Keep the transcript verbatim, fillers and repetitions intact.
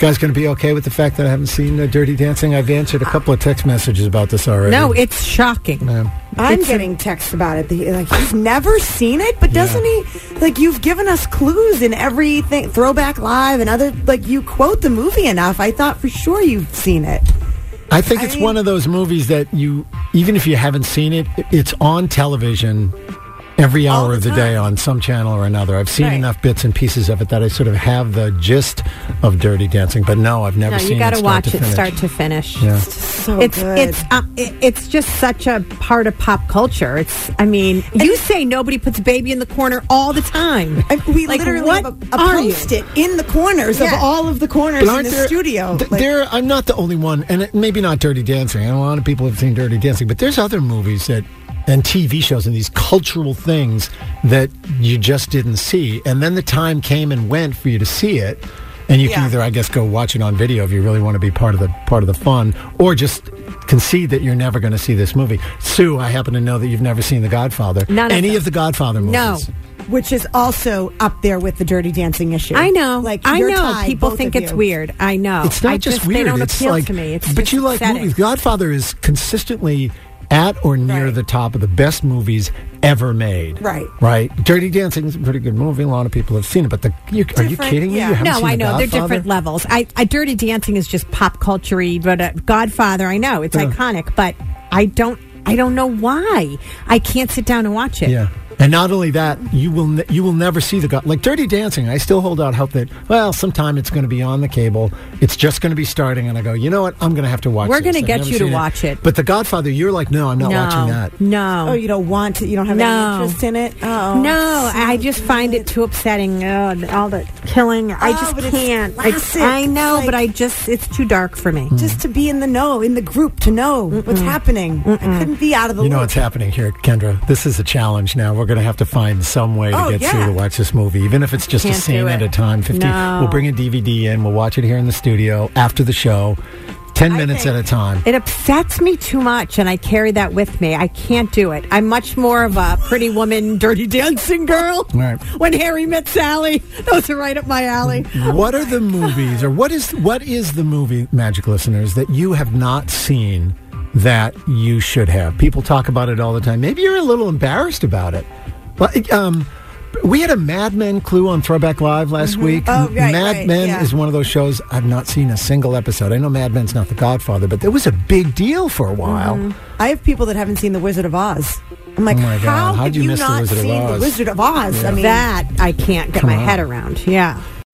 Guys, going to be okay with the fact that I haven't seen uh, Dirty Dancing? I've answered a couple of text messages about this already. No, it's shocking. Yeah. I'm it's getting a- texts about it. Like, you've never seen it, but doesn't yeah. he? Like, you've given us clues in everything. Throwback Live and other, like, you quote the movie enough. I thought for sure you've seen it. I think I it's mean, one of those movies that you, even if you haven't seen it, it's on television every hour the of the time. Day on some channel or another. I've seen right. enough bits and pieces of it that I sort of have the gist of Dirty Dancing, but no, I've never no, seen it start to finish. You got to watch it start to finish. Yeah. It's so it's, good. It's, um, it, it's just such a part of pop culture. It's, I mean, and you say nobody puts Baby in the corner all the time. I, we like, literally what have a, a post you? It in the corners yeah. of all of the corners in the there, studio. Th- like, there, I'm not the only one, and it, maybe not Dirty Dancing. A lot of people have seen Dirty Dancing, but there's other movies that and T V shows and these cultural things that you just didn't see. And then the time came and went for you to see it. And you yeah. can either, I guess, go watch it on video if you really want to be part of the part of the fun, or just concede that you're never going to see this movie. Sue, I happen to know that you've never seen The Godfather. None Any of, of The Godfather movies. No. Which is also up there with the Dirty Dancing issue. I know. Like, I know. Tied, people think it's weird. I know. It's not I just, just weird. They don't it's appeal like, to me. It's but you like upsetting. Movies. Godfather is consistently at or near right. the top of the best movies ever made. Right. Right. Dirty Dancing is a pretty good movie. A lot of people have seen it, but the you, are you kidding me? Yeah. You haven't no, seen I know. Godfather? They're different levels. I, I Dirty Dancing is just pop culture-y, but uh, Godfather, I know. It's yeah. iconic, but I don't I don't know why. I can't sit down and watch it. Yeah. And not only that, you will ne- you will never see the God. Like Dirty Dancing, I still hold out hope that, well, sometime it's going to be on the cable. It's just going to be starting, and I go, you know what? I'm going to have to watch it. We're going to get you to watch it. it. But The Godfather, you're like, no, I'm not no, watching that. No. Oh, you don't want to? You don't have no. any interest in it? Oh, no, so I just find good. It too upsetting. Oh, all the killing. I oh, just can't. It's I, I know, like, but I just, it's too dark for me. Mm. Just to be in the know, in the group, to know Mm-mm. what's happening. Mm-mm. I couldn't be out of the loop. You know what's happening here, Kendra? This is a challenge now. We're We're going to have to find some way oh, to get yeah. Sue to watch this movie, even if it's just a scene at a time. fifteen No. We'll bring a D V D in. We'll watch it here in the studio after the show, ten I minutes at a time. It upsets me too much, and I carry that with me. I can't do it. I'm much more of a Pretty Woman, Dirty Dancing girl. Right. When Harry Met Sally, those are right up my alley. What oh are my the movies, God. or what is what is the movie, Magic Listeners, that you have not seen that you should have? People talk about it all the time. Maybe you're a little embarrassed about it. Like, um, we had a Mad Men clue on Throwback Live last mm-hmm. week. Oh, right, Mad right, Men yeah. is one of those shows I've not seen a single episode. I know Mad Men's not The Godfather, but there was a big deal for a while. Mm-hmm. I have people that haven't seen The Wizard of Oz. I'm like, oh my God, how how'd you, you miss not the Wizard seen of Oz? The Wizard of Oz? Yeah. I mean, that I can't get Come my on. head around. Yeah.